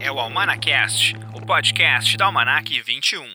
é o Almanacast, o podcast da Almanaque 21.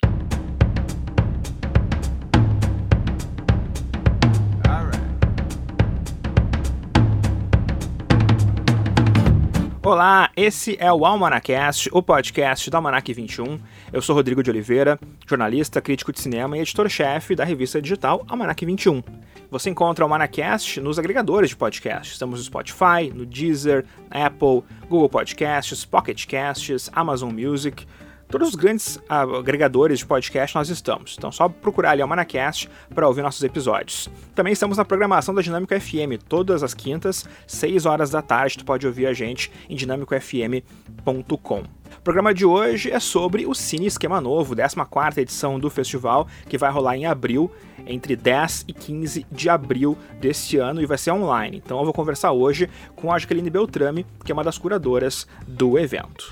Olá, esse é o Almanacast, o podcast da Almanaque 21. Eu sou Rodrigo de Oliveira, jornalista, crítico de cinema e editor-chefe da revista digital Almanaque 21. Você encontra o Almanacast nos agregadores de podcasts. Estamos no Spotify, no Deezer, na Apple, Google Podcasts, Pocket Casts, Amazon Music. Todos os grandes agregadores de podcast nós estamos. Então só procurar ali o Almanacast para ouvir nossos episódios. Também estamos na programação da Dinâmica FM, todas as quintas, 6 horas da tarde. Tu pode ouvir a gente em dinamicofm.com. O programa de hoje é sobre o Cine Esquema Novo, 14ª edição do festival, que vai rolar em abril, entre 10 e 15 de abril deste ano, e vai ser online. Então eu vou conversar hoje com a Jacqueline Beltrame, que é uma das curadoras do evento.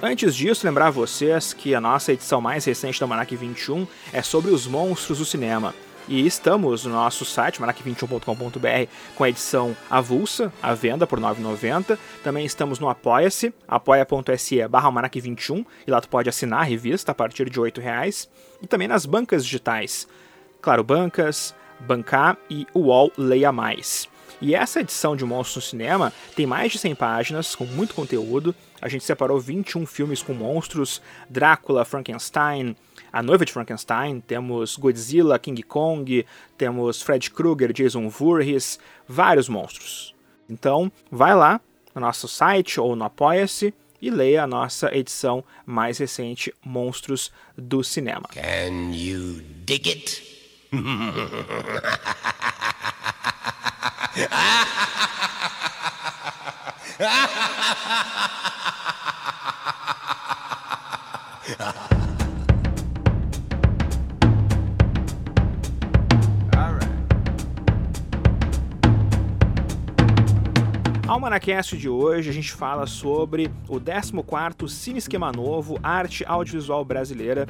Antes disso, lembrar a vocês que a nossa edição mais recente da Marac 21 é sobre os monstros do cinema. E estamos no nosso site, marac21.com.br, com a edição avulsa, à venda por R$ 9,90. Também estamos no apoia.se, apoia.se/marac21, e lá tu pode assinar a revista a partir de R$ 8,00. E também nas bancas digitais, Claro Bancas, Bancar e UOL Leia Mais. E essa edição de Monstros no Cinema tem mais de 100 páginas, com muito conteúdo. A gente separou 21 filmes com monstros: Drácula, Frankenstein, A Noiva de Frankenstein, temos Godzilla, King Kong, temos Fred Krueger, Jason Voorhees, vários monstros. Então, vai lá no nosso site ou no Apoia-se e leia a nossa edição mais recente, Monstros do Cinema. Can you dig it? No Almanacast de hoje a gente fala sobre o 14º Cine Esquema Novo, Arte Audiovisual Brasileira,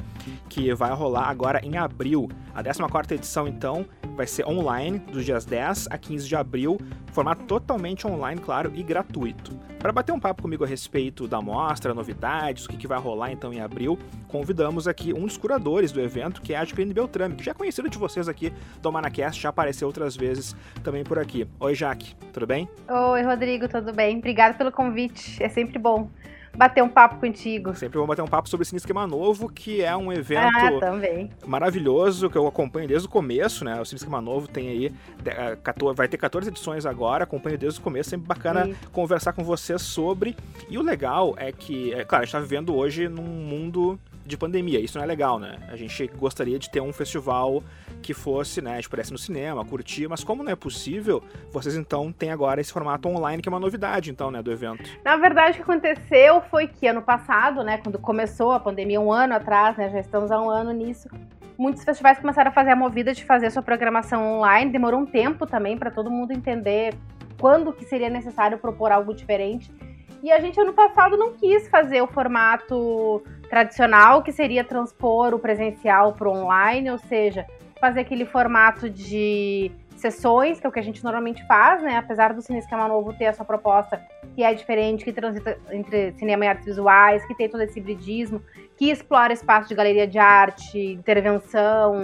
que vai rolar agora em abril. A 14ª edição, então, vai ser online, dos dias 10 a 15 de abril, formato totalmente online, claro, e gratuito. Para bater um papo comigo a respeito da mostra, novidades, o que vai rolar, então, em abril, convidamos aqui um dos curadores do evento, que é a Jacqueline Beltrame, que já é conhecido de vocês aqui do Almanacast, já apareceu outras vezes também por aqui. Oi, Jaque, tudo bem? Oi, Rodrigo. Tudo bem? Obrigada pelo convite. É sempre bom bater um papo contigo. Sempre bom bater um papo sobre o Cine Esquema Novo, que é um evento maravilhoso, que eu acompanho desde o começo, né? O Cine Esquema Novo tem aí, vai ter 14 edições agora, acompanho desde o começo, sempre bacana conversar com você sobre. E o legal é que, claro, a gente tá vivendo hoje num mundo de pandemia, isso não é legal, né? A gente gostaria de ter um festival que fosse, né, a gente pudesse ir no cinema, curtir, mas como não é possível, vocês então têm agora esse formato online, que é uma novidade, então, né, do evento. Na verdade, o que aconteceu foi que ano passado, né, quando começou a pandemia, um ano atrás, né, já estamos há um ano nisso, muitos festivais começaram a fazer a movida de fazer sua programação online, demorou um tempo também para todo mundo entender quando que seria necessário propor algo diferente. E a gente, ano passado, não quis fazer o formato tradicional, que seria transpor o presencial para o online, ou seja, fazer aquele formato de sessões, que é o que a gente normalmente faz, né? Apesar do Cine Esquema Novo ter a sua proposta, que é diferente, que transita entre cinema e artes visuais, que tem todo esse hibridismo, que explora espaço de galeria de arte, intervenção,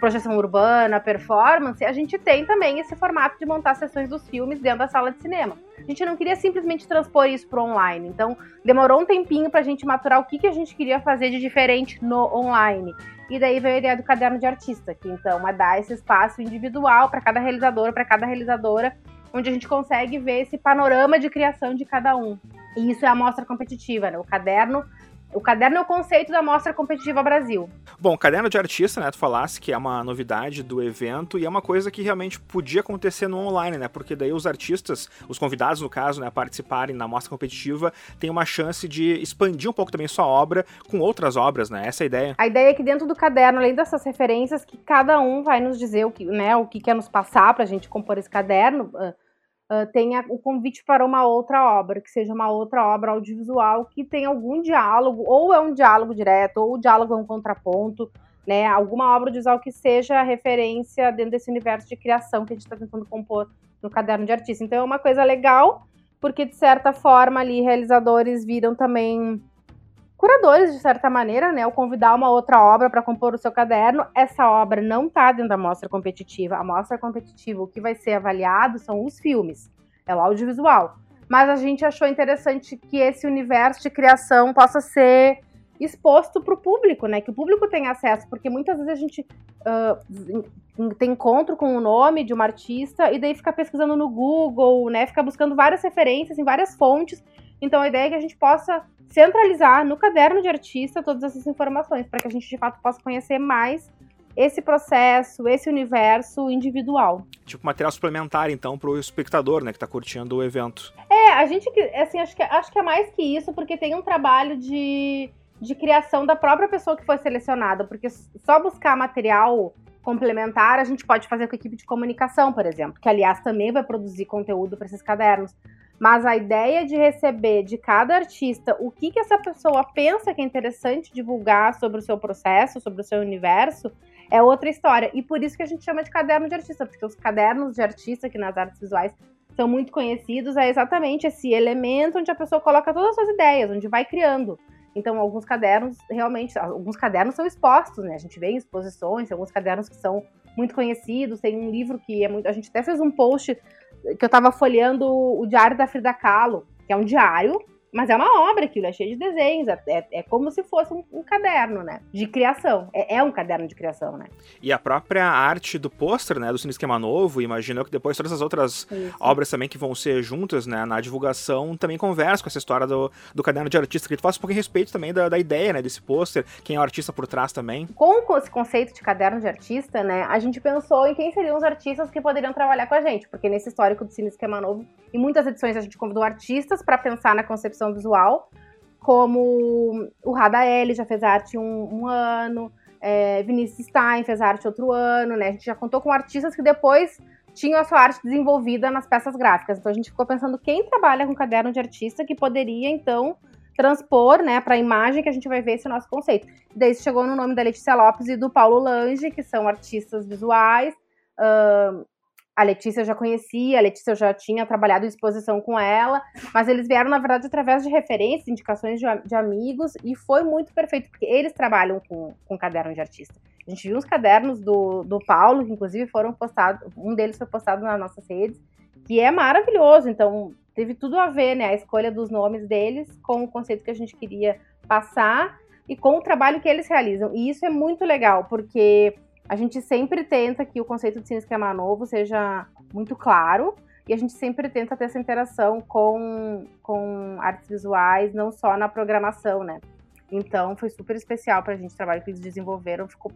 projeção urbana, performance, a gente tem também esse formato de montar sessões dos filmes dentro da sala de cinema. A gente não queria simplesmente transpor isso para o online, então demorou um tempinho para a gente maturar o que a gente queria fazer de diferente no online. E daí veio a ideia do caderno de artista, que então dá esse espaço individual para cada realizador, para cada realizadora, onde a gente consegue ver esse panorama de criação de cada um. E isso é a mostra competitiva, né? O caderno é o conceito da Mostra Competitiva Brasil. Bom, o caderno de artista, né, tu falasse que é uma novidade do evento e é uma coisa que realmente podia acontecer no online, né, porque daí os artistas, os convidados, no caso, né, participarem na Mostra Competitiva, tem uma chance de expandir um pouco também sua obra com outras obras, né, essa é a ideia. A ideia é que dentro do caderno, além dessas referências, que cada um vai nos dizer o que, né, o que quer nos passar pra gente compor esse caderno, tenha o convite para uma outra obra, que seja uma outra obra audiovisual que tenha algum diálogo, ou é um diálogo direto, ou o diálogo é um contraponto, né, alguma obra de Zal que seja referência dentro desse universo de criação que a gente está tentando compor no caderno de artista. Então é uma coisa legal, porque de certa forma ali realizadores viram também curadores, de certa maneira, né, ao convidar uma outra obra para compor o seu caderno. Essa obra não está dentro da mostra competitiva. A mostra competitiva, o que vai ser avaliado são os filmes, é o audiovisual. Mas a gente achou interessante que esse universo de criação possa ser exposto para o público, né? Que o público tenha acesso, porque muitas vezes a gente tem encontro com o nome de uma artista e daí fica pesquisando no Google, né? Fica buscando várias referências em várias fontes. Então a ideia é que a gente possa centralizar no caderno de artista todas essas informações, para que a gente de fato possa conhecer mais esse processo, esse universo individual. Tipo material suplementar, então, para o espectador, né, que está curtindo o evento. É, a gente, assim, acho que é mais que isso, porque tem um trabalho de criação da própria pessoa que foi selecionada, porque só buscar material complementar a gente pode fazer com a equipe de comunicação, por exemplo, que, aliás, também vai produzir conteúdo para esses cadernos. Mas a ideia de receber de cada artista o que essa pessoa pensa que é interessante divulgar sobre o seu processo, sobre o seu universo, é outra história. E por isso que a gente chama de caderno de artista, porque os cadernos de artista, que nas artes visuais são muito conhecidos, é exatamente esse elemento onde a pessoa coloca todas as suas ideias, onde vai criando. Então, alguns cadernos são expostos, né? A gente vê em exposições, alguns cadernos que são muito conhecidos, tem um livro que é muito... A gente até fez um post que eu tava folheando o diário da Frida Kahlo, que é um diário, mas é uma obra aquilo, é cheio de desenhos, é como se fosse um caderno, né? De criação, é um caderno de criação, né? E a própria arte do pôster, né? Do Cine Esquema Novo, imagino que depois todas as outras obras também que vão ser juntas, né? Na divulgação, também conversa com essa história do caderno de artista, que tu faz um pouquinho a respeito também da ideia, né? Desse pôster, quem é o artista por trás também. Com esse conceito de caderno de artista, né? A gente pensou em quem seriam os artistas que poderiam trabalhar com a gente, porque nesse histórico do Cine Esquema Novo, em muitas edições a gente convidou artistas para pensar na concepção visual, como o Rada Eli já fez a arte um ano, Vinícius Stein fez a arte outro ano, né? A gente já contou com artistas que depois tinham a sua arte desenvolvida nas peças gráficas. Então a gente ficou pensando quem trabalha com caderno de artista que poderia, então, transpor, né, para a imagem que a gente vai ver esse nosso conceito. Daí chegou no nome da Letícia Lopes e do Paulo Lange, que são artistas visuais. A Letícia eu já conhecia, a Letícia eu já tinha trabalhado em exposição com ela, mas eles vieram, na verdade, através de referências, indicações de amigos, e foi muito perfeito, porque eles trabalham com caderno de artista. A gente viu uns cadernos do Paulo, que inclusive foram postados, um deles foi postado nas nossas redes, que é maravilhoso, então teve tudo a ver, né, a escolha dos nomes deles com o conceito que a gente queria passar e com o trabalho que eles realizam, e isso é muito legal, porque... A gente sempre tenta que o conceito de Cine Esquema Novo seja muito claro, e a gente sempre tenta ter essa interação com artes visuais, não só na programação, né? Então, foi super especial pra gente o trabalho que eles desenvolveram, ficou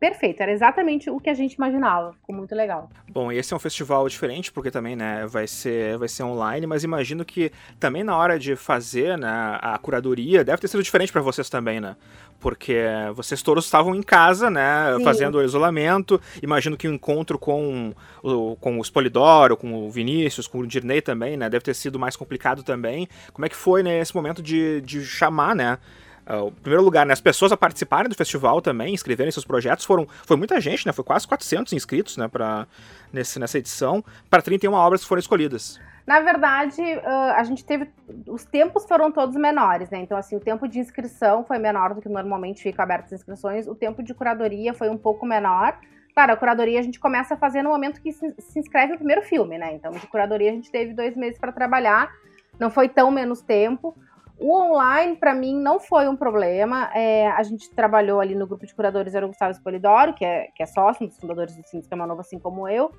perfeito, era exatamente o que a gente imaginava, ficou muito legal. Bom, esse é um festival diferente, porque também, né, vai ser online, mas imagino que também na hora de fazer, né, a curadoria deve ter sido diferente para vocês também, né? Porque vocês todos estavam em casa, né, Sim. fazendo o isolamento, imagino que o encontro com o Spolidoro, com o Vinícius, com o Dirnei também, né, deve ter sido mais complicado também. Como é que foi, né, esse momento de chamar, né, em primeiro lugar, né, as pessoas a participarem do festival também, inscreverem seus projetos, foi muita gente, né, foi quase 400 inscritos, né, nessa edição, para 31 obras que foram escolhidas. Na verdade, a gente teve, os tempos foram todos menores, né, então assim, o tempo de inscrição foi menor do que normalmente fica aberto as inscrições, o tempo de curadoria foi um pouco menor. Claro, a curadoria a gente começa a fazer no momento que se inscreve o primeiro filme, né, então de curadoria a gente teve 2 meses para trabalhar, não foi tão menos tempo. O online, para mim, não foi um problema. A gente trabalhou ali no grupo de curadores, era o Gustavo Spolidoro, que é sócio, um dos fundadores do Cine Esquema Novo, assim como eu.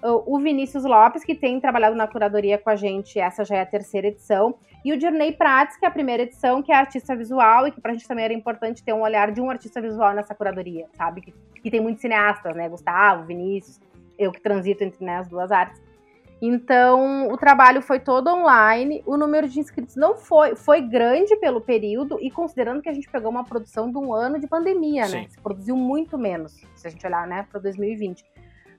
O Vinícius Lopes, que tem trabalhado na curadoria com a gente, essa já é a 3ª edição. E o Dirnei Prates, que é a 1ª edição, que é artista visual, e que pra gente também era importante ter um olhar de um artista visual nessa curadoria, sabe? Que tem muitos cineastas, né? Gustavo, Vinícius, eu que transito entre, né, as duas artes. Então, o trabalho foi todo online, o número de inscritos não foi grande pelo período, e considerando que a gente pegou uma produção de um ano de pandemia, Sim. né? Se produziu muito menos, se a gente olhar, né, para 2020.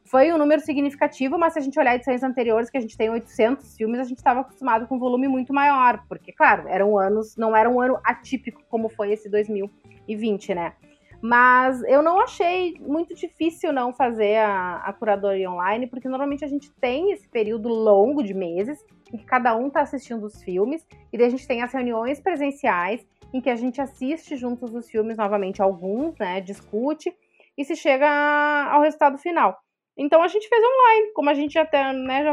Foi um número significativo, mas se a gente olhar edições anteriores, que a gente tem 800 filmes, a gente estava acostumado com um volume muito maior, porque, claro, não era um ano atípico como foi esse 2020, né? Mas eu não achei muito difícil não fazer a curadoria online, porque normalmente a gente tem esse período longo de meses em que cada um está assistindo os filmes, e daí a gente tem as reuniões presenciais em que a gente assiste juntos os filmes novamente, alguns, né, discute, e se chega ao resultado final. Então a gente fez online, como a gente já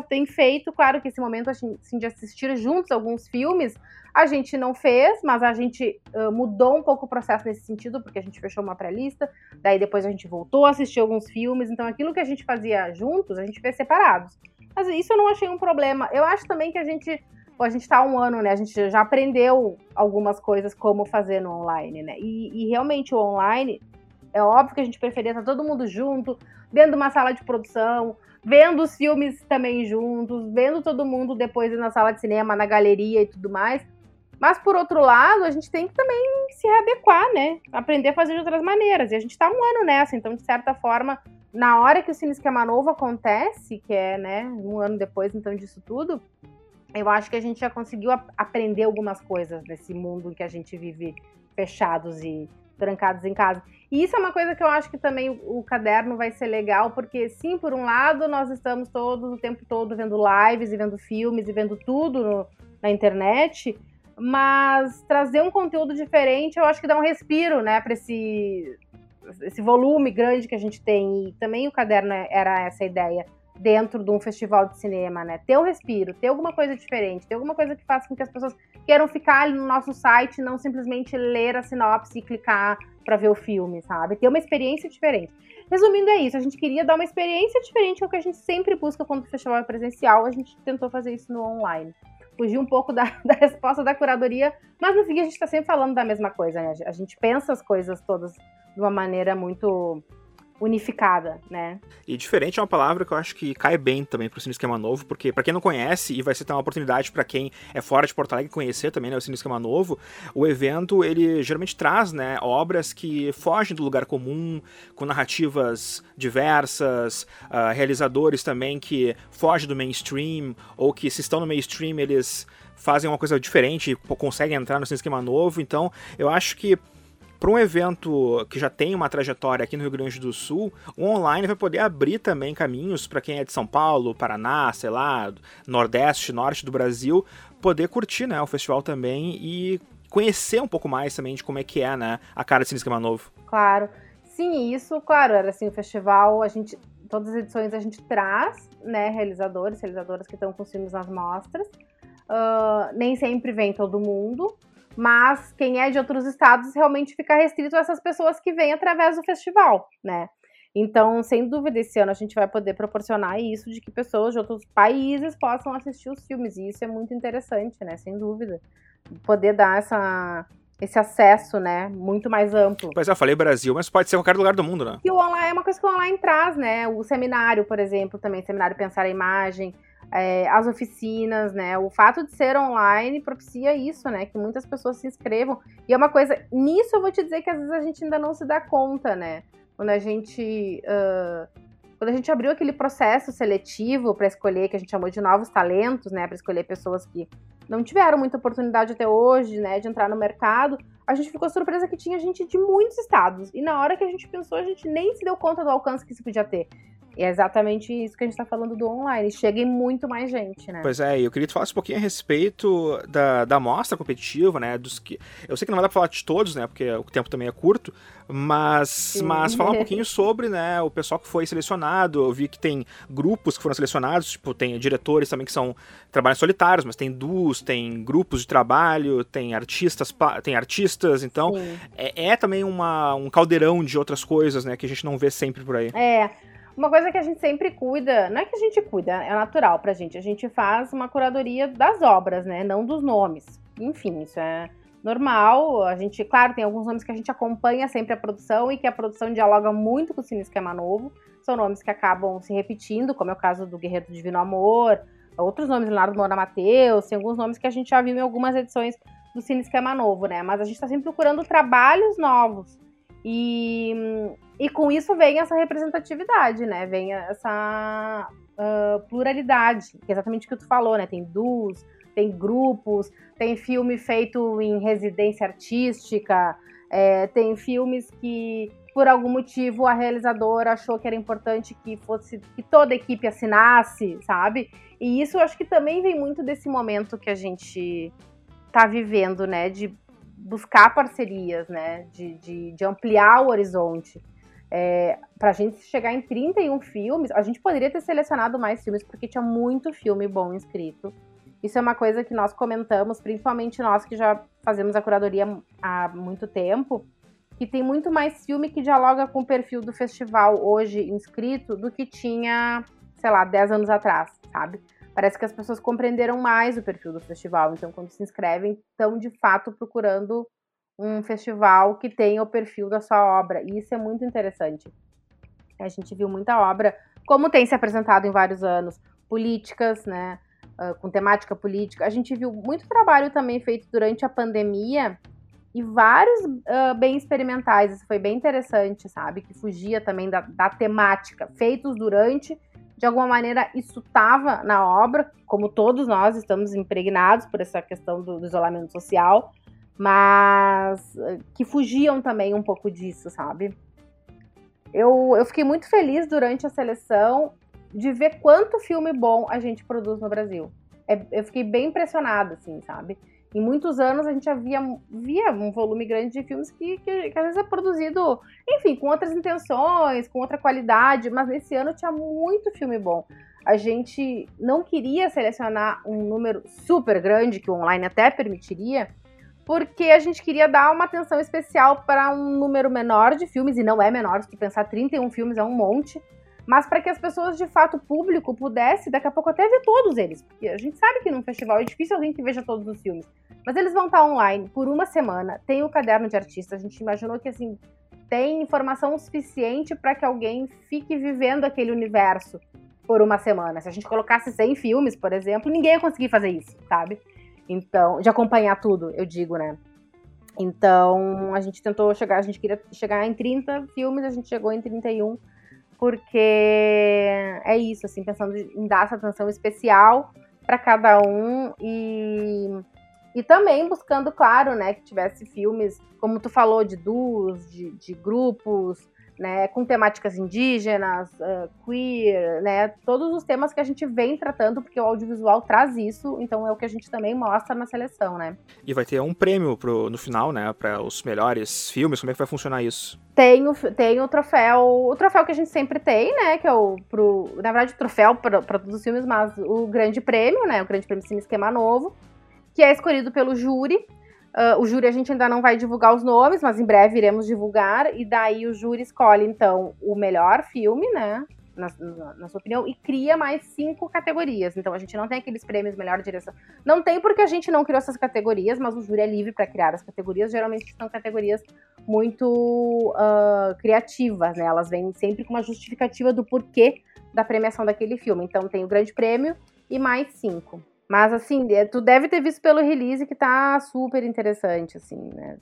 tem feito. Claro que esse momento assim, de assistir juntos alguns filmes, a gente não fez, mas a gente mudou um pouco o processo nesse sentido, porque a gente fechou uma pré-lista, daí depois a gente voltou a assistir alguns filmes, então aquilo que a gente fazia juntos, a gente fez separados. Mas isso eu não achei um problema. Eu acho também que a gente tá há um ano, né? A gente já aprendeu algumas coisas como fazer no online, né? E realmente o online, é óbvio que a gente preferia estar todo mundo junto, dentro de uma sala de produção, vendo os filmes também juntos, vendo todo mundo depois na sala de cinema, na galeria e tudo mais. Mas, por outro lado, a gente tem que também se readequar, né? Aprender a fazer de outras maneiras. E a gente tá há um ano nessa, então, de certa forma, na hora que o Cine Esquema Novo acontece, que é, né, um ano depois, então, disso tudo, eu acho que a gente já conseguiu aprender algumas coisas nesse mundo em que a gente vive fechados e trancados em casa. E isso é uma coisa que eu acho que também o caderno vai ser legal, porque sim, por um lado, nós estamos todos o tempo todo vendo lives e vendo filmes e vendo tudo na internet, mas trazer um conteúdo diferente, eu acho que dá um respiro, né, para esse volume grande que a gente tem. E também o caderno era essa ideia dentro de um festival de cinema, né? Ter um respiro, ter alguma coisa diferente, ter alguma coisa que faça com que as pessoas queiram ficar ali no nosso site, não simplesmente ler a sinopse e clicar para ver o filme, sabe? Ter uma experiência diferente. Resumindo, é isso. A gente queria dar uma experiência diferente, que é o que a gente sempre busca quando o festival é presencial. A gente tentou fazer isso no online. Fugir um pouco da resposta da curadoria, mas no fim a gente está sempre falando da mesma coisa, né? A gente pensa as coisas todas de uma maneira muito unificada, né? E diferente é uma palavra que eu acho que cai bem também pro Cine Esquema Novo, porque para quem não conhece, e vai ser uma oportunidade para quem é fora de Porto Alegre conhecer também, né, o Cine Esquema Novo, o evento, ele geralmente traz, né, obras que fogem do lugar comum, com narrativas diversas, realizadores também que fogem do mainstream, ou que se estão no mainstream, eles fazem uma coisa diferente, conseguem entrar no Cine Esquema Novo. Então, eu acho que para um evento que já tem uma trajetória aqui no Rio Grande do Sul, o online vai poder abrir também caminhos para quem é de São Paulo, Paraná, sei lá, Nordeste, Norte do Brasil, poder curtir, né, o festival também e conhecer um pouco mais também de como é que é, né, a cara do Cine Esquema Novo. Claro, sim, isso, claro, era assim, o festival, a gente, todas as edições a gente traz, né, realizadores, realizadoras que estão com os filmes nas mostras, nem sempre vem todo mundo, mas quem é de outros estados realmente fica restrito a essas pessoas que vêm através do festival, né? Então, sem dúvida, esse ano a gente vai poder proporcionar isso, de que pessoas de outros países possam assistir os filmes, e isso é muito interessante, né? Sem dúvida. Poder dar esse acesso, né, muito mais amplo. Pois é, eu falei Brasil, mas pode ser qualquer lugar do mundo, né? E o online é uma coisa que o online traz, né? O seminário, por exemplo, também, seminário Pensar a Imagem, as oficinas, né? O fato de ser online propicia isso, né? Que muitas pessoas se inscrevam. E é uma coisa, nisso eu vou te dizer que às vezes a gente ainda não se dá conta, né? Quando a gente abriu aquele processo seletivo para escolher, que a gente chamou de novos talentos, né? Para escolher pessoas que não tiveram muita oportunidade até hoje, né? De entrar no mercado, a gente ficou surpresa que tinha gente de muitos estados. E na hora que a gente pensou, a gente nem se deu conta do alcance que isso podia ter. E é exatamente isso que a gente está falando do online. Chega em muito mais gente, né? Pois é, e eu queria te falar um pouquinho a respeito da amostra competitiva, né? Eu sei que não vai dar pra falar de todos, né? Porque o tempo também é curto, mas falar um pouquinho sobre, né, o pessoal que foi selecionado. Eu vi que tem grupos que foram selecionados, tipo, tem diretores também que trabalham solitários, mas tem duos, tem grupos de trabalho, tem artistas, então é também um caldeirão de outras coisas, né, que a gente não vê sempre por aí. É. Uma coisa que a gente sempre cuida, não é que a gente cuida, é natural pra gente, a gente faz uma curadoria das obras, né, não dos nomes. Enfim, isso é normal, a gente, claro, tem alguns nomes que a gente acompanha sempre a produção e que a produção dialoga muito com o Cine Esquema Novo, são nomes que acabam se repetindo, como é o caso do Guerreiro do Divino Amor, outros nomes, Leonardo Mora Mateus, tem alguns nomes que a gente já viu em algumas edições do Cine Esquema Novo, né, mas a gente tá sempre procurando trabalhos novos. E com isso vem essa representatividade, né? Vem essa pluralidade, que é exatamente o que tu falou, né? Tem duos, tem grupos, tem filme feito em residência artística, Tem filmes que, por algum motivo, a realizadora achou que era importante que fosse, que toda a equipe assinasse, sabe? E isso eu acho que também vem muito desse momento que a gente tá vivendo, né? De buscar parcerias, né? De ampliar o horizonte. Pra gente chegar em 31 filmes, a gente poderia ter selecionado mais filmes, porque tinha muito filme bom inscrito. Isso é uma coisa que nós comentamos, principalmente nós que já fazemos a curadoria há muito tempo, que tem muito mais filme que dialoga com o perfil do festival hoje inscrito do que tinha, sei lá, 10 anos atrás, sabe? Parece que as pessoas compreenderam mais o perfil do festival, então quando se inscrevem, estão de fato procurando um festival que tenha o perfil da sua obra, e isso é muito interessante. A gente viu muita obra, como tem se apresentado em vários anos, políticas, né? Com temática política, a gente viu muito trabalho também feito durante a pandemia e vários bem experimentais, isso foi bem interessante, sabe, que fugia também da temática, feitos durante, de alguma maneira isso estava na obra, como todos nós estamos impregnados por essa questão do isolamento social, mas que fugiam também um pouco disso, sabe. Eu fiquei muito feliz durante a seleção de ver quanto filme bom a gente produz no Brasil. Eu fiquei bem impressionada, assim, sabe? Em muitos anos a gente já via um volume grande de filmes que às vezes é produzido, enfim, com outras intenções, com outra qualidade, mas nesse ano tinha muito filme bom. A gente não queria selecionar um número super grande, que o online até permitiria, porque a gente queria dar uma atenção especial para um número menor de filmes, e não é menor, se tu pensar 31 filmes é um monte, mas para que as pessoas, de fato, o público pudesse, daqui a pouco, até ver todos eles. Porque a gente sabe que num festival é difícil alguém que veja todos os filmes. Mas eles vão estar online por uma semana, tem o caderno de artista. A gente imaginou que, assim, tem informação suficiente para que alguém fique vivendo aquele universo por uma semana. Se a gente colocasse 100 filmes, por exemplo, ninguém ia conseguir fazer isso, sabe? Então, de acompanhar tudo, eu digo, né? Então, a gente tentou chegar, a gente queria chegar em 30 filmes, a gente chegou em 31. Porque é isso, assim, pensando em dar essa atenção especial para cada um e também buscando, claro, né, que tivesse filmes, como tu falou, de duos, de grupos, né, com temáticas indígenas, queer, né, todos os temas que a gente vem tratando, porque o audiovisual traz isso, então é o que a gente também mostra na seleção, né. E vai ter um prêmio no final, né, para os melhores filmes, como é que vai funcionar isso? Tem o troféu que a gente sempre tem, né, que é na verdade, o troféu para todos os filmes, mas o grande prêmio, né, o grande prêmio Cine Esquema Novo, que é escolhido pelo júri. O júri a gente ainda não vai divulgar os nomes, mas em breve iremos divulgar, e daí o júri escolhe, então, o melhor filme, né, na sua opinião, e cria mais 5 categorias, então a gente não tem aqueles prêmios melhor direção, não tem porque a gente não criou essas categorias, mas o júri é livre para criar as categorias, geralmente são categorias muito criativas, né, elas vêm sempre com uma justificativa do porquê da premiação daquele filme, então tem o grande prêmio e mais 5. Mas, assim, tu deve ter visto pelo release que tá super interessante, assim, né?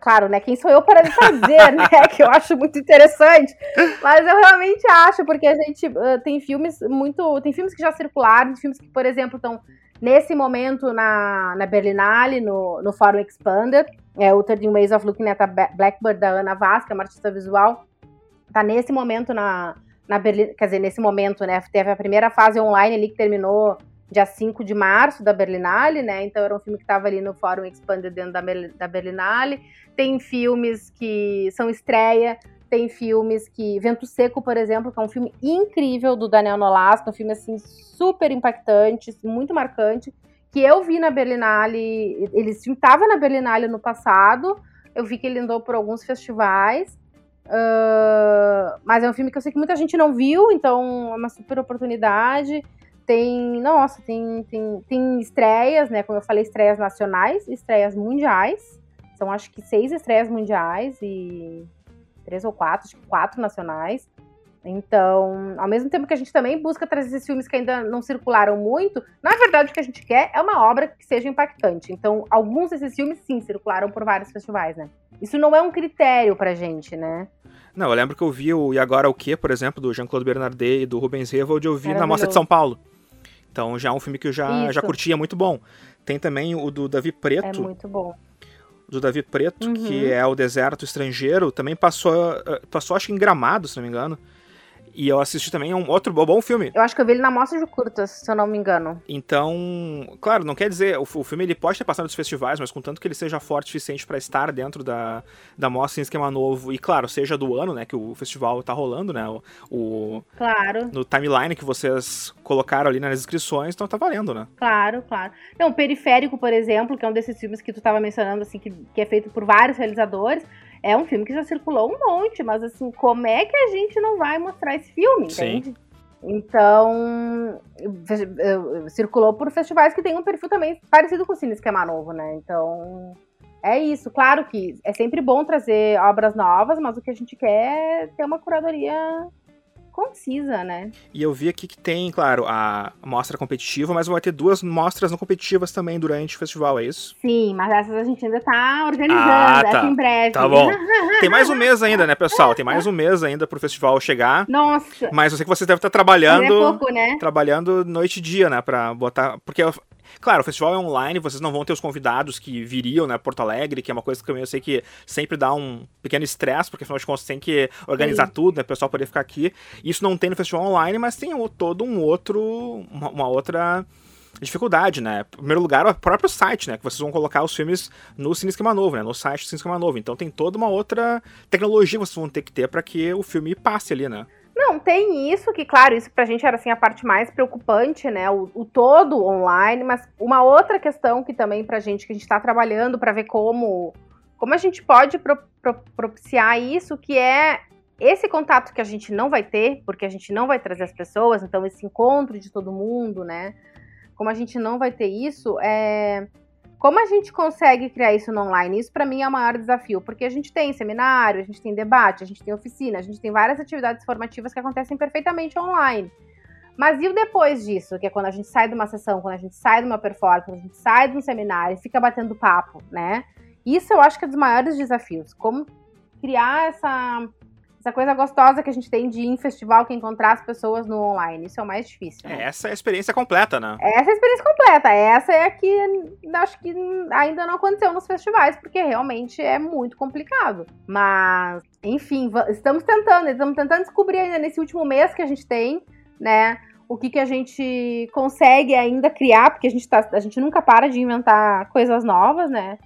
Claro, né? Quem sou eu para fazer, né? Que eu acho muito interessante. Mas eu realmente acho, porque a gente tem filmes muito... Tem filmes que já circularam, filmes que, por exemplo, estão nesse momento na Berlinale, no Fórum Expanded. O Third Ways of Looking at a Blackbird, da Ana Vaz, que é uma artista visual. Tá nesse momento na Berlinale... Quer dizer, nesse momento, né? Teve a primeira fase online ali que terminou... dia 5 de março, da Berlinale, né, então era um filme que estava ali no Fórum Expanded dentro da Berlinale, tem filmes que são estreia, tem filmes que... Vento Seco, por exemplo, que é um filme incrível do Daniel Nolasco, um filme, assim, super impactante, muito marcante, que eu vi na Berlinale, ele estava na Berlinale no passado, eu vi que ele andou por alguns festivais, mas é um filme que eu sei que muita gente não viu, então é uma super oportunidade. Tem estreias, né, como eu falei, estreias nacionais, estreias mundiais, são acho que 6 estreias mundiais e 3 ou 4, acho que 4 nacionais, então, ao mesmo tempo que a gente também busca trazer esses filmes que ainda não circularam muito, na verdade o que a gente quer é uma obra que seja impactante, então alguns desses filmes sim, circularam por vários festivais, né. Isso não é um critério pra gente, né? Não, eu lembro que eu vi o E Agora O Quê, por exemplo, do Jean-Claude Bernardet e do Rubens Rebouças, eu vi na Mostra de São Paulo. Então já é um filme que eu já curti, é muito bom. Tem também o do Davi Preto. É muito bom. do Davi Preto, uhum, que é O Deserto Estrangeiro, também passou acho que em Gramado, se não me engano. E eu assisti também, outro bom filme. Eu acho que eu vi ele na Mostra de Curtas, se eu não me engano. Então, claro, não quer dizer... O filme ele pode ter passado dos festivais, mas contanto que ele seja forte o suficiente pra estar dentro da Mostra em esquema novo. E, claro, seja do ano, né, que o festival tá rolando, né? Claro. No timeline que vocês colocaram ali nas inscrições, então tá valendo, né? Claro, claro. Não, Periférico, por exemplo, que é um desses filmes que tu tava mencionando, assim, que é feito por vários realizadores... É um filme que já circulou um monte, mas assim, como é que a gente não vai mostrar esse filme, entende? Sim. Então, circulou por festivais que tem um perfil também parecido com o Cine Esquema Novo, né? Então, é isso. Claro que é sempre bom trazer obras novas, mas o que a gente quer é ter uma curadoria concisa, né? E eu vi aqui que tem, claro, a mostra competitiva, mas vai ter duas mostras não competitivas também durante o festival, é isso? Sim, mas essas a gente ainda tá organizando, essa em breve. Tá bom. Tem mais um mês ainda, né, pessoal? Tem mais um mês ainda pro festival chegar. Nossa! Mas eu sei que vocês devem estar trabalhando... Mas é pouco, né? Trabalhando noite e dia, né, pra botar... Porque... Claro, o festival é online, vocês não vão ter os convidados que viriam, né, Porto Alegre, que é uma coisa que eu sei que sempre dá um pequeno estresse, porque afinal de contas tem que organizar tudo, né, o pessoal poder ficar aqui. Isso não tem no festival online, mas tem todo um outro, uma outra dificuldade, né. Em primeiro lugar, o próprio site, né, que vocês vão colocar os filmes no Cine Esquema Novo, né, no site do Cine Esquema Novo. Então tem toda uma outra tecnologia que vocês vão ter que ter para que o filme passe ali, né. Não, tem isso, que claro, isso pra gente era assim a parte mais preocupante, né, o todo online, mas uma outra questão que também pra gente, que a gente tá trabalhando pra ver como a gente pode propiciar isso, que é esse contato que a gente não vai ter, porque a gente não vai trazer as pessoas, então esse encontro de todo mundo, né, como a gente não vai ter isso, como a gente consegue criar isso no online? Isso, para mim, é o maior desafio, porque a gente tem seminário, a gente tem debate, a gente tem oficina, a gente tem várias atividades formativas que acontecem perfeitamente online. Mas e o depois disso, que é quando a gente sai de uma sessão, quando a gente sai de uma performance, quando a gente sai de um seminário e fica batendo papo, né? Isso eu acho que é um dos maiores desafios, como criar essa coisa gostosa que a gente tem de ir em festival, que é encontrar as pessoas no online. Isso é o mais difícil, né? Essa é a experiência completa, né? Essa é a experiência completa. Essa é a que acho que ainda não aconteceu nos festivais, porque realmente é muito complicado. Mas, enfim, estamos tentando descobrir ainda nesse último mês que a gente tem, né? O que a gente consegue ainda criar, porque a gente nunca para de inventar coisas novas, né?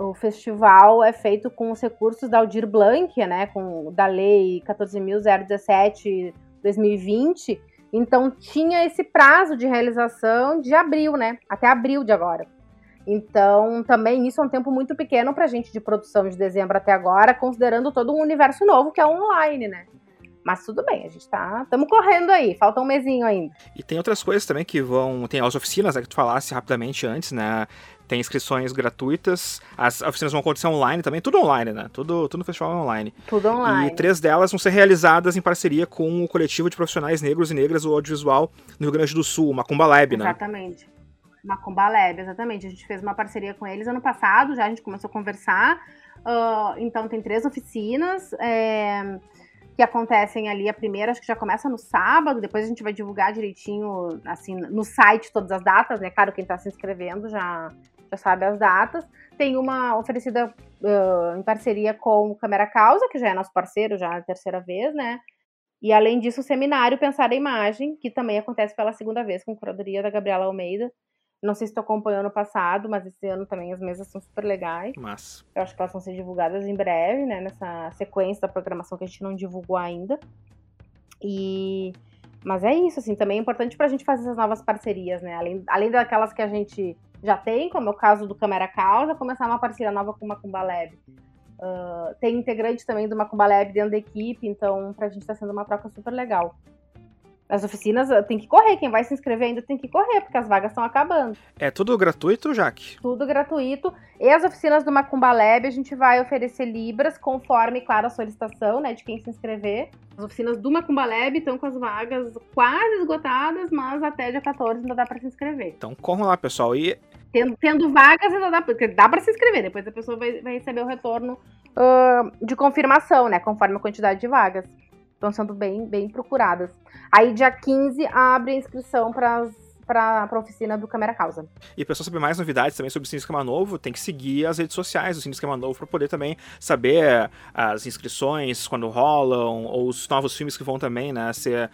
O festival é feito com os recursos da Aldir Blanc, né, da Lei 14.017/2020, então tinha esse prazo de realização de abril, né, até abril de agora. Então também isso é um tempo muito pequeno para a gente de produção de dezembro até agora, considerando todo um universo novo que é online, né. Mas tudo bem, a gente estamos correndo aí, falta um mesinho ainda. E tem outras coisas também que vão... Tem as oficinas, né, que tu falasse rapidamente antes, né? Tem inscrições gratuitas, as oficinas vão acontecer online também, tudo online, né? Tudo no festival online. Tudo online. E 3 delas vão ser realizadas em parceria com o coletivo de profissionais negros e negras do audiovisual no Rio Grande do Sul, Macumba Lab, né? Exatamente. Macumba Lab, exatamente. A gente fez uma parceria com eles ano passado, já a gente começou a conversar. Então tem 3 oficinas, que acontecem ali. A primeira acho que já começa no sábado, depois a gente vai divulgar direitinho, assim, no site todas as datas, né? Claro, quem tá se inscrevendo já sabe as datas. Tem uma oferecida em parceria com o Câmera Causa, que já é nosso parceiro, já é a terceira vez, né? E além disso, o seminário Pensar a Imagem, que também acontece pela segunda vez, com curadoria da Gabriela Almeida. Não sei se tu acompanhou ano passado, mas esse ano também as mesas são super legais. Massa. Eu acho que elas vão ser divulgadas em breve, né? Nessa sequência da programação que a gente não divulgou ainda. Mas é isso, assim, também é importante pra gente fazer essas novas parcerias, né? Além daquelas que a gente já tem, como é o caso do Câmera Causa, começar uma parceria nova com o Macumba Lab. Tem integrante também do Macumba Lab dentro da equipe, então pra gente tá sendo uma troca super legal. As oficinas tem que correr, quem vai se inscrever ainda tem que correr, porque as vagas estão acabando. É tudo gratuito, Jaque? Tudo gratuito. E as oficinas do Macumba Lab, a gente vai oferecer libras, conforme, claro, a solicitação, né, de quem se inscrever. As oficinas do Macumba Lab estão com as vagas quase esgotadas, mas até dia 14 ainda dá para se inscrever. Então corram lá, pessoal. E tendo vagas ainda dá para se inscrever, depois a pessoa vai receber o retorno de confirmação, né, conforme a quantidade de vagas. Estão sendo bem procuradas. Aí, dia 15, abre a inscrição para as para a oficina do Câmera Causa. E para saber mais novidades também sobre o Cine Esquema Novo, tem que seguir as redes sociais do Cine Esquema Novo para poder também saber as inscrições, quando rolam, ou os novos filmes que vão também, né, ser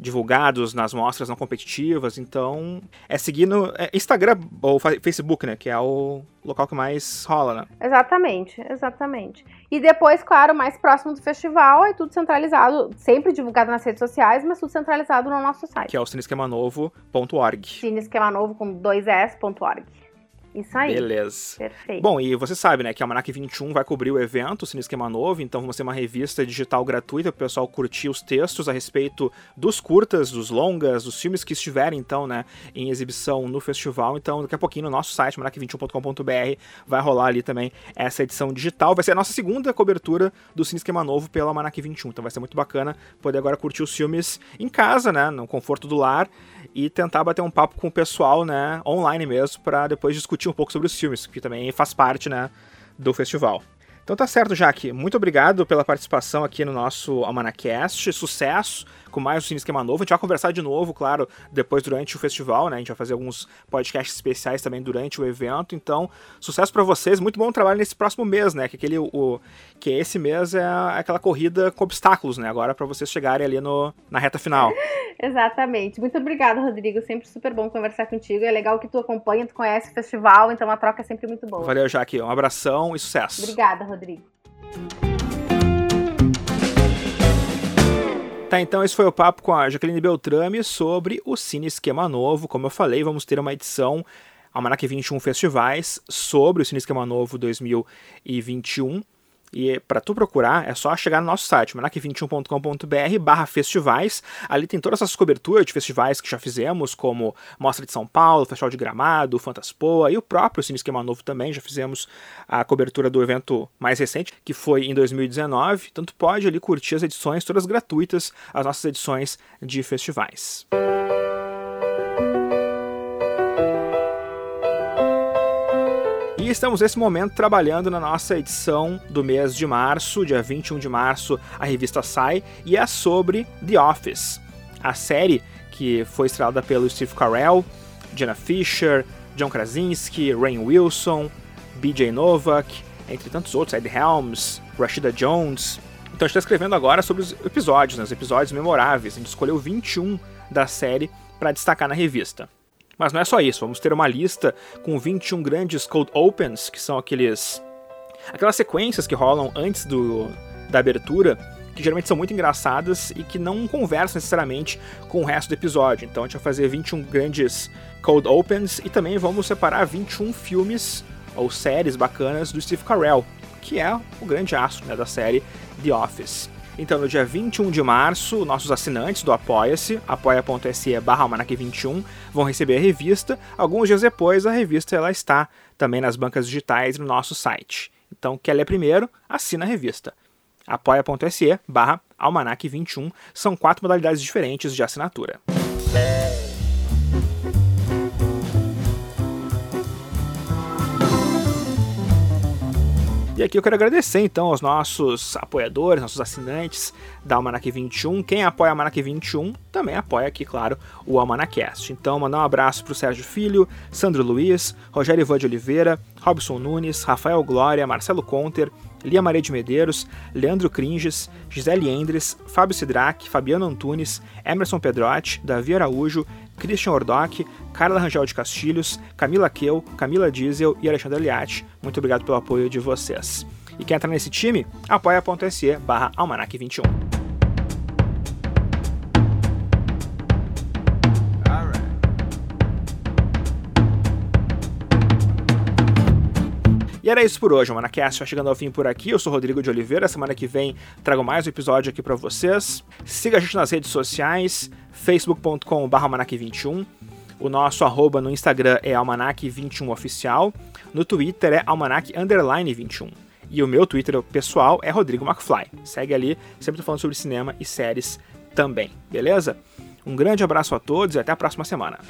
divulgados nas mostras não competitivas. Então, é seguir no Instagram ou Facebook, né, que é o local que mais rola, né? Exatamente, exatamente. E depois, claro, mais próximo do festival, é tudo centralizado, sempre divulgado nas redes sociais, mas tudo centralizado no nosso site, que é o cineesquemanovo.org. Cineesquemanovo com 2s.org. Isso aí. Beleza. Perfeito. Bom, e você sabe, né, que a Almanaque 21 vai cobrir o evento, o Cine Esquema Novo, então vamos ter uma revista digital gratuita pro pessoal curtir os textos a respeito dos curtas, dos longas, dos filmes que estiverem, então, né, em exibição no festival. Então, daqui a pouquinho, no nosso site, marac21.com.br, vai rolar ali também essa edição digital. Vai ser a nossa segunda cobertura do Cine Esquema Novo pela Almanaque 21, então vai ser muito bacana poder agora curtir os filmes em casa, né, no conforto do lar, e tentar bater um papo com o pessoal, né, online mesmo, pra depois discutir um pouco sobre os filmes, que também faz parte, né, do festival. Então tá certo, Jaque. Muito obrigado pela participação aqui no nosso Almanacast. Sucesso com mais um Cine Esquema Novo. A gente vai conversar de novo, claro, depois durante o festival, né? A gente vai fazer alguns podcasts especiais também durante o evento. Então, sucesso pra vocês. Muito bom trabalho nesse próximo mês, né? Que esse mês é aquela corrida com obstáculos, né? Agora pra vocês chegarem ali na reta final. Exatamente. Muito obrigada, Rodrigo. Sempre super bom conversar contigo. É legal que tu acompanha, tu conhece o festival, então a troca é sempre muito boa. Valeu, Jaque. Um abração e sucesso. Obrigada, Rodrigo. Tá, então esse foi o papo com a Jacqueline Beltrame sobre o Cine Esquema Novo. Como eu falei, vamos ter uma edição Almanaque 21 Festivais sobre o Cine Esquema Novo 2021. E para tu procurar, é só chegar no nosso site, marac21.com.br/festivais. Ali tem todas essas coberturas de festivais que já fizemos, como Mostra de São Paulo, Festival de Gramado, Fantaspoa e o próprio Cine Esquema Novo também. Já fizemos a cobertura do evento mais recente, que foi em 2019. Então tu pode ali curtir as edições, todas gratuitas, as nossas edições de festivais. E estamos nesse momento trabalhando na nossa edição do mês de março, dia 21 de março, a revista sai, e é sobre The Office, a série que foi estrelada pelo Steve Carell, Jenna Fischer, John Krasinski, Rainn Wilson, B.J. Novak, entre tantos outros, Ed Helms, Rashida Jones. Então a gente está escrevendo agora sobre os episódios, né, os episódios memoráveis. A gente escolheu 21 da série para destacar na revista. Mas não é só isso, vamos ter uma lista com 21 grandes cold opens, que são aquelas sequências que rolam antes da abertura, que geralmente são muito engraçadas e que não conversam necessariamente com o resto do episódio. Então a gente vai fazer 21 grandes cold opens e também vamos separar 21 filmes ou séries bacanas do Steve Carell, que é o grande astro, né, da série The Office. Então, no dia 21 de março, nossos assinantes do Apoia-se, apoia.se/almanac21, vão receber a revista. Alguns dias depois, a revista ela está também nas bancas digitais e no nosso site. Então, quer ler primeiro? Assina a revista. apoia.se/almanac21. São 4 modalidades diferentes de assinatura. E aqui eu quero agradecer, então, aos nossos apoiadores, nossos assinantes da Almanaque 21. Quem apoia a Almanaque 21 também apoia aqui, claro, o Almanacast. Então, mandar um abraço para o Sérgio Filho, Sandro Luiz, Rogério Ivan de Oliveira, Robson Nunes, Rafael Glória, Marcelo Conter, Lia Maria de Medeiros, Leandro Cringes, Gisele Endres, Fábio Sidraque, Fabiano Antunes, Emerson Pedrotti, Davi Araújo, Christian Ordoc, Carla Rangel de Castilhos, Camila Keu, Camila Diesel e Alexandre Aliati. Muito obrigado pelo apoio de vocês. E quer entrar nesse time? apoia.se/almanac21. E era isso por hoje, o Almanacast vai chegando ao fim por aqui. Eu sou Rodrigo de Oliveira, semana que vem trago mais um episódio aqui pra vocês. Siga a gente nas redes sociais, facebook.com/almanac21. O nosso arroba no Instagram é almanac21oficial, no Twitter é almanac_21. E o meu Twitter pessoal é Rodrigo McFly. Segue ali, sempre tô falando sobre cinema e séries também, beleza? Um grande abraço a todos e até a próxima semana.